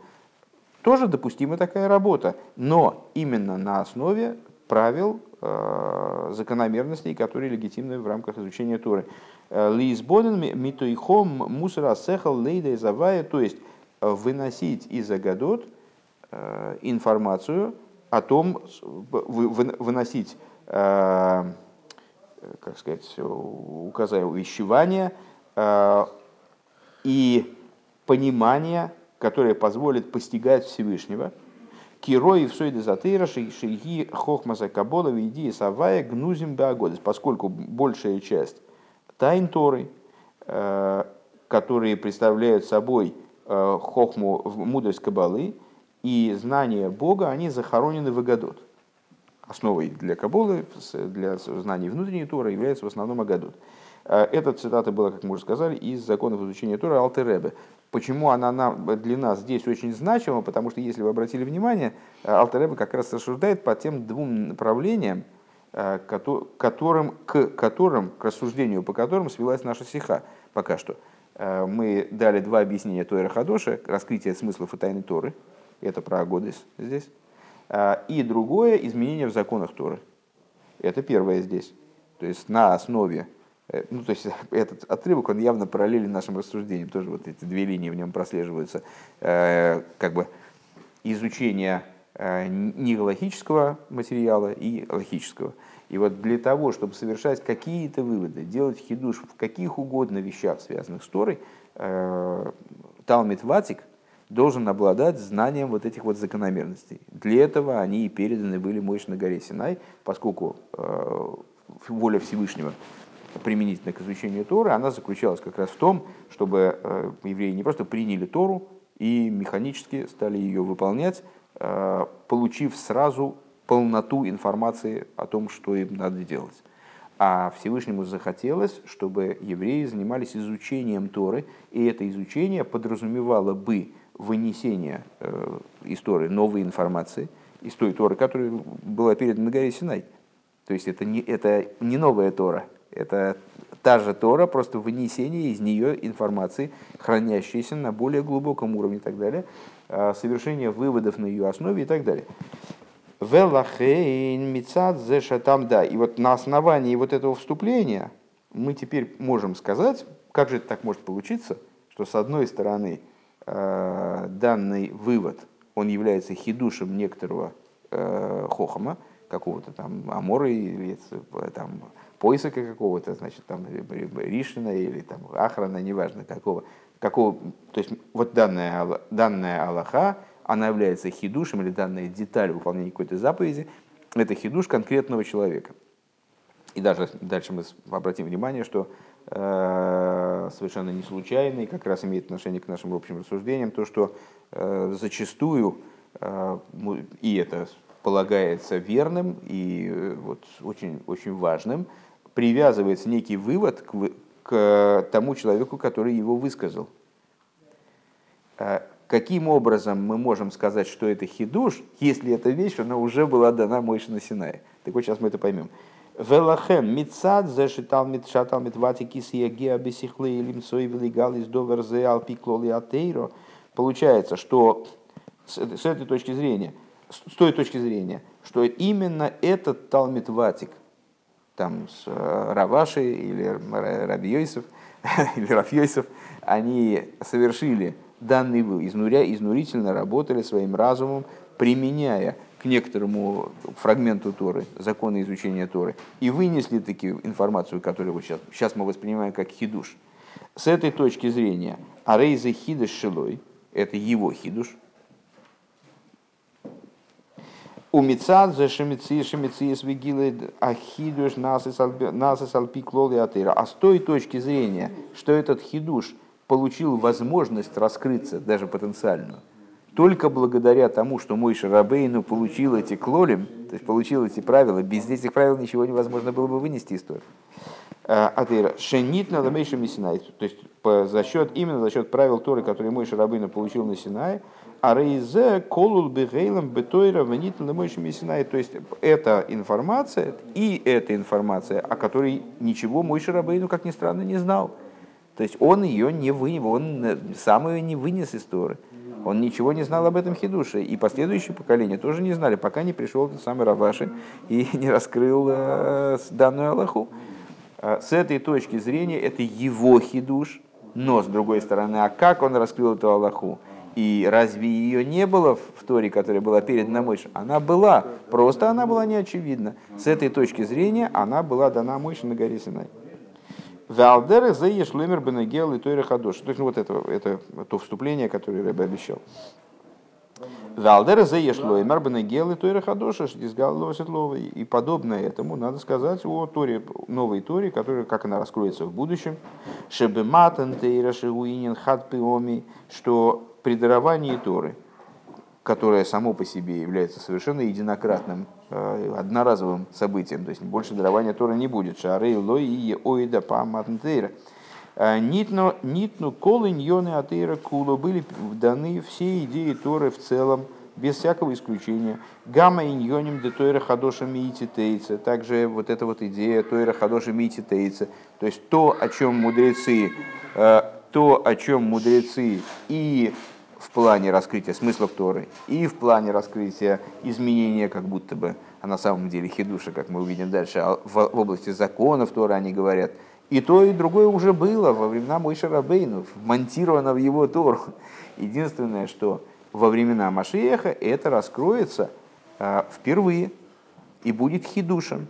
тоже допустима такая работа, но именно на основе правил закономерностей, которые легитимны в рамках изучения Торы. Лизбонен митойхом мусора сехал лейда и завая, то есть выносить из агадот информацию о том, выносить, как сказать, указая увещевание и понимание, которое позволит постигать Всевышнего. Кирои в сойде затыра, шейхи хохма за каббала, веди и савая, гнузим беагодис, поскольку большая часть тайн Торы, которые представляют собой хохму, мудрость каббалы, и знания Бога, они захоронены в Агадот. Основой для Каббалы, для знаний внутренней Торы является в основном Агадот. Эта цитата была, как мы уже сказали, из законов изучения Торы Алтер Ребе. Почему она для нас здесь очень значима? Потому что, если вы обратили внимание, Алтер Ребе как раз рассуждает по тем двум направлениям, к рассуждению по которым свелась наша сиха пока что. Мы дали два объяснения Тейро хадошо, раскрытие смыслов и тайны Торы, это про Агодес здесь, и другое — изменение в законах Торы, это первое здесь. То есть на основе, ну то есть этот отрывок, он явно параллелен нашим рассуждениям, тоже вот эти две линии в нем прослеживаются, как бы изучение не галахического материала и логического. И вот для того, чтобы совершать какие-то выводы, делать хидуш в каких угодно вещах, связанных с Торой, Талмид Ватик должен обладать знанием вот этих вот закономерностей. Для этого они и переданы были Мойше на горе Синай, поскольку воля Всевышнего применительно к изучению Торы, она заключалась как раз в том, чтобы евреи не просто приняли Тору и механически стали ее выполнять, получив сразу полноту информации о том, что им надо делать. А Всевышнему захотелось, чтобы евреи занимались изучением Торы, и это изучение подразумевало бы вынесение из Торы новой информации, из той Торы, которая была передана на горе Синай. То есть это не новая Тора, это та же Тора, просто вынесение из нее информации, хранящейся на более глубоком уровне и так далее, совершение выводов на ее основе и так далее. И вот на основании вот этого вступления мы теперь можем сказать, как же это так может получиться, что с одной стороны данный вывод, он является хидушем некоторого хохма, какого-то там амора, там поиска какого-то, значит, там Ришина или там Ахрана, неважно какого. То есть вот данная Алоха, она является хидушем, или данная деталь выполнения какой-то заповеди, это хидуш конкретного человека. И даже дальше мы обратим внимание, что совершенно не случайно, и как раз имеет отношение к нашим общим рассуждениям, то, что зачастую, и это полагается верным и вот очень, очень важным, привязывается некий вывод к тому человеку, который его высказал. Каким образом мы можем сказать, что это хидуш, если эта вещь, она уже была дана Мойше на Синае? Так вот, сейчас мы это поймем. Получается, что с этой точки зрения, с той точки зрения, что именно этот Талмид Ватик, там с Раваши или Рабьёйсов, или Рафьёйсов, они совершили данный вывод, изнурительно работали своим разумом, применяя к некоторому фрагменту Торы, законы изучения Торы, и вынесли такую информацию, которую вот сейчас мы воспринимаем как хидуш. С этой точки зрения, арейзе хидуш шилой, это его хидуш, а с той точки зрения, что этот хидуш получил возможность раскрыться, даже потенциальную, только благодаря тому, что Мойше-Рабейну получил эти клолим, то есть получил эти правила, без этих правил ничего невозможно было бы вынести из Торы. То есть именно за счет правил Торы, которые Мойше-Рабейну получил на Синае, арейзе колул бигейлам бетойра венитн на Мойше-Синае. То есть эта информация, о которой ничего Мойше-Рабейну, как ни странно, не знал. То есть он ее не вынес, он сам ее не вынес из Торы. Он ничего не знал об этом хидуше. И последующие поколения тоже не знали, пока не пришел тот самый Раваши и не раскрыл данную Алоху. С этой точки зрения это его хидуш, но с другой стороны, а как он раскрыл эту Алоху? И разве ее не было в Торе, которая была передана Мойше? Она была, просто она была неочевидна. С этой точки зрения она была дана Мойше на горе Синай. То есть вот это то вступление, которое Ребе обещал. И подобное этому надо сказать о Торе, новой Торе, которая, как она раскроется в будущем, что при даровании Торы, которое само по себе является совершенно единократным одноразовым событием, то есть больше дарования Торы не будет. Шарей лой и оида паматнтейра. Нитну колы ньоны атейра куло были даны все идеи Торы в целом, без всякого исключения. Гамма иньоним де Тейро хадошо меИти тейце. Также вот эта вот идея Тейро хадошо меИти тейце. То есть то, о чем мудрецы и в плане раскрытия смыслов Торы, и в плане раскрытия изменения, как будто бы, а на самом деле хидуша, как мы увидим дальше, в области законов Торы они говорят. И то, и другое уже было во времена Мойше-Рабейну, вмонтировано в его Тору. Единственное, что во времена Машиаха это раскроется впервые и будет хидушем.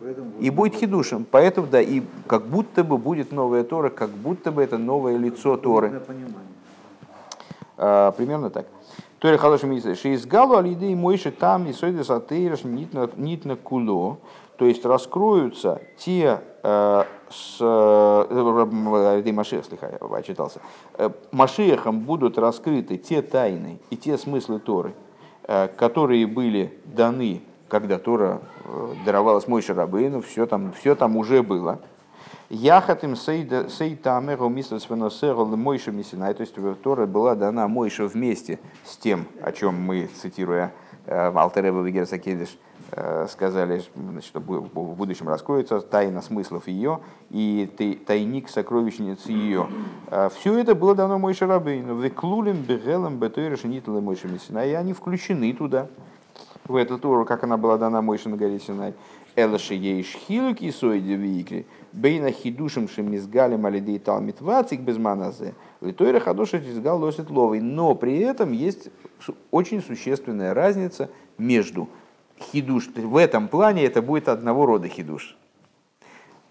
Поэтому, да, и как будто бы будет новая Тора, как будто бы это новое лицо Торы. Примерно так. Тейро хадошо меИти тейце. Галу алидей Мойше там исойдес атейреш нитна куло. То есть раскроются те Машиахом будут раскрыты те тайны и те смыслы Торы, которые были даны, когда Тора даровалась Мойше-Рабейну, все там уже было. Яхатым сейтамеру мистерсвеносеру Мойше Мисинай, то есть Тора была дана Мойше вместе с тем, о чем мы, цитируя Алтер Ребе Вегерсакедиш, сказали, что в будущем раскроется тайна смыслов ее и тайник сокровищниц ее. Все это было дано Мойше-Рабейну. Веклулем бегелем бетойреш нитлы Мойше Мисинай, и они включены туда, в эту Тору, как она была дана Мойше на горе Синай. Элашией шхилуки сойди викри, бейна хидушим шемизгалем алидей Талмид Ватик без маназе, литойра хадоша тизгал лосит ловой. Но при этом есть очень существенная разница между хидуш. В этом плане это будет одного рода хидуш.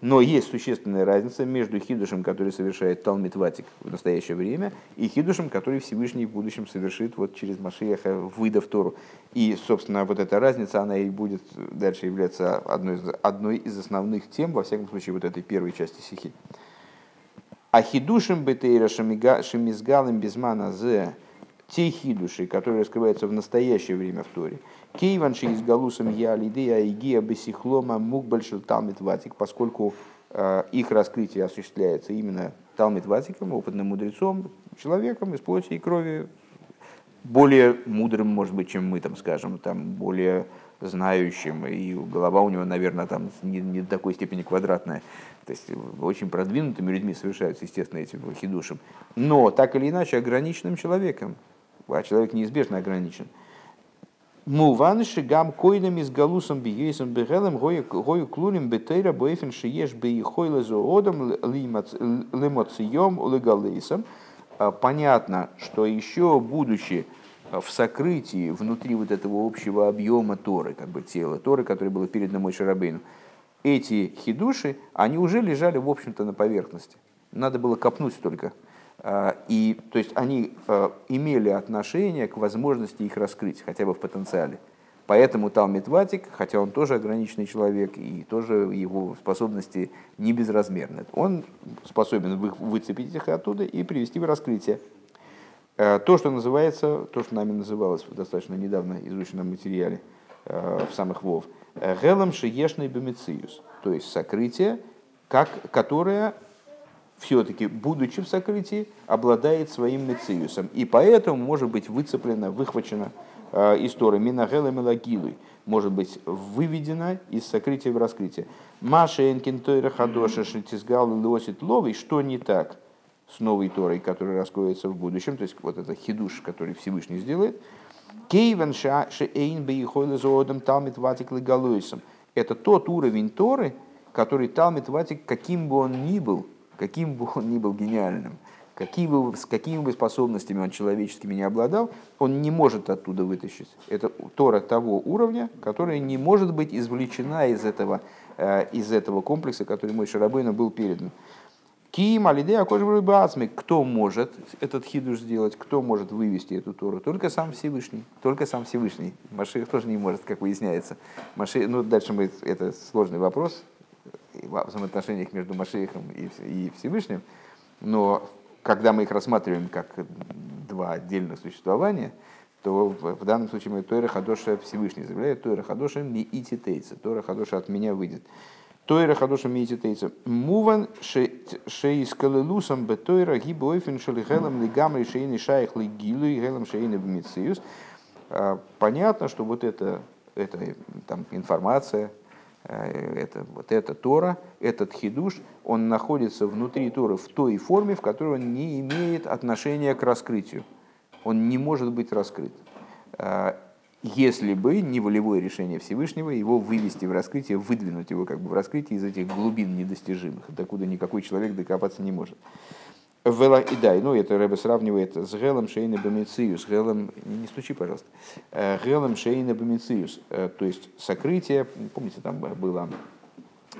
Но есть существенная разница между хидушем, который совершает Талмид Ватик в настоящее время, и хидушем, который Всевышний в будущем совершит вот через Машиаха, выдав Тору. И, собственно, вот эта разница, она и будет дальше являться одной из основных тем, во всяком случае, вот этой первой части Сихи. А хидушем бетейра шемизгалым безманазе, те хидуши, которые раскрываются в настоящее время в Торе, кейванши из галусом я лидея игия бесихлома мук большил Талмид Ватик, поскольку их раскрытие осуществляется именно Талмид Ватиком, опытным мудрецом, человеком из плоти и крови, более мудрым, может быть, чем мы, там, скажем, там, более знающим, и голова у него, наверное, там не до такой степени квадратная. То есть очень продвинутыми людьми совершаются, естественно, эти хидушим, но так или иначе ограниченным человеком, а человек неизбежно ограничен. Муванши гам койдами с галусом биейсом бегелем гою клурим бетейра боефен шиеш бейхой лезоодом лимоцием легалейсом. Понятно, что еще будучи в сокрытии внутри вот этого общего объема Торы, как бы тела Торы, которое было передано Мойше-Рабейну, эти хидуши, они уже лежали, в общем-то, на поверхности. Надо было копнуть только. И, то есть они имели отношение к возможности их раскрыть, хотя бы в потенциале. Поэтому Талмид Ватик, хотя он тоже ограниченный человек, и тоже его способности не безразмерны, он способен выцепить их оттуда и привести в раскрытие. То, что нами называлось в достаточно недавно изученном материале в самых вов, «Гелам шиешный бомициюс», то есть сокрытие, которое все-таки, будучи в сокрытии, обладает своим мециюсом, и поэтому может быть выцеплено, выхвачено из Торы, «Минагелы мелагилы», может быть выведено из сокрытия в раскрытие. «Маша энкин тойра хадоша шитизгал лосит ловый», что не так с новой Торой, которая раскроется в будущем, то есть вот это хидуш, который Всевышний сделает. Это тот уровень Торы, который Талмид Ватик, каким бы он ни был гениальным, какими бы способностями он человеческими не обладал, он не может оттуда вытащить. Это Тора того уровня, которая не может быть извлечена из этого комплекса, который Мойше-Рабейну был передан. Кто может этот хидуш сделать, кто может вывести эту Тору? Только сам Всевышний. Машиах тоже не может, как выясняется. Дальше это сложный вопрос в взаимоотношениях между Машиахом и Всевышним. Но когда мы их рассматриваем как два отдельных существования, то в данном случае мы Тейро хадошо Всевышний заявляет, Тейро хадошо меИти тейце, Тейро хадошо от меня выйдет. Тейро хадошо меИти тейце. Муван шеискалелусам бе Тейро гибоифин шелихелам лигамри шейни шаих лигилу и гелам шейни бмитсиюс. Понятно, что вот это там, информация, это, вот эта Тора, этот хидуш, он находится внутри Торы в той форме, в которой он не имеет отношения к раскрытию. Он не может быть раскрыт, если бы не волевое решение Всевышнего его вывести в раскрытие, выдвинуть его как бы в раскрытие из этих глубин недостижимых, докуда никакой человек докопаться не может. Велаидай, ну это Ребе сравнивает с Гелом Шейна Бомициус, Гелом, не стучи, пожалуйста, Гелом Шейна Бомициус, то есть сокрытие, помните, там было,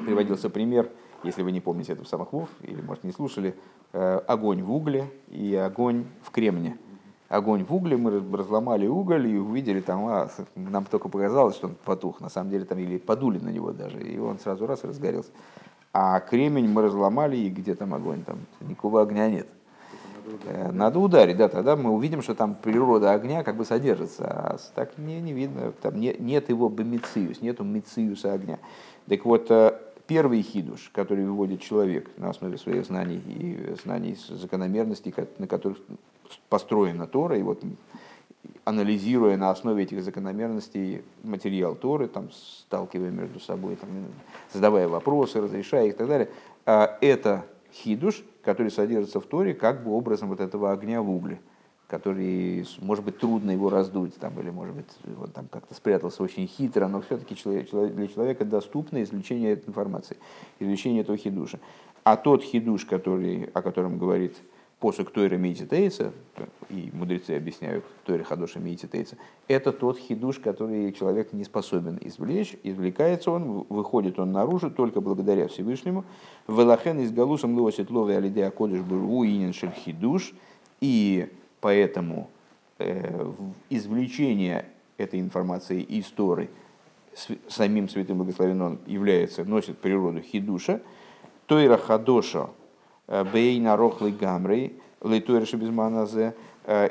приводился пример, если вы не помните это в самых вов, или, может, не слушали, огонь в угле и огонь в кремне. Огонь в угле, мы разломали уголь и увидели там, нам только показалось, что он потух, на самом деле там или подули на него даже, и он сразу раз разгорелся. А кремень мы разломали, и где там огонь? Там никакого огня нет. Надо ударить, да, тогда мы увидим, что там природа огня как бы содержится. А так не видно, там нет его бомициус, нету мициуса огня. Так вот, первый хидуш, который выводит человек на основе своих знаний и знаний закономерностей, на которых построена Тора, и вот анализируя на основе этих закономерностей материал Торы, там, сталкивая между собой, там, задавая вопросы, разрешая их и так далее, это хидуш, который содержится в Торе как бы образом вот этого огня в угле, который, может быть, трудно его раздуть, там, или, может быть, он там как-то спрятался очень хитро, но все-таки для человека доступно извлечение этой информации, извлечение этого хидуша. А тот хидуш, который, о котором говорит посук Тейро меИти тейце, и мудрецы объясняют Тейро хадошо меИти тейце, это тот хидуш, который человек не способен извлечь, извлекается он, выходит он наружу только благодаря Всевышнему. Велахен из галусом лосит лови алидеа кодыш бургу инин шель хидуш, и поэтому извлечение этой информации из Торы самим святым благословенным является, носит природу хидуша. Тейро хадошо Бейна рохлы гамрей, лейтуэрши безманазе,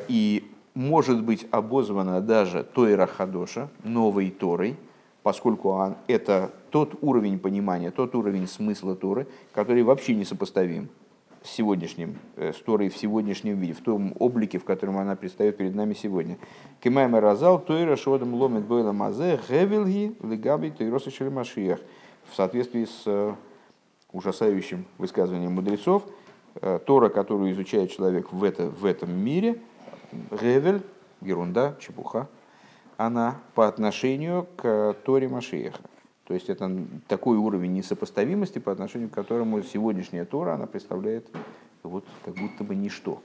и может быть обозвана даже Тейро хадошо, новой Торой, поскольку это тот уровень понимания, тот уровень смысла Торы, который вообще не сопоставим с сегодняшним, с Торой в сегодняшнем виде, в том облике, в котором она предстает перед нами сегодня. Кимайма разал, Тейро шодом ломит бойла мазе, гевилги, легаби, тейросы шели машиях. В соответствии с ужасающим высказыванием мудрецов, Тора, которую изучает человек в этом мире, гевель, ерунда, чепуха, она по отношению к Торе Машиаха. То есть это такой уровень несопоставимости, по отношению к которому сегодняшняя Тора, она представляет вот как будто бы ничто.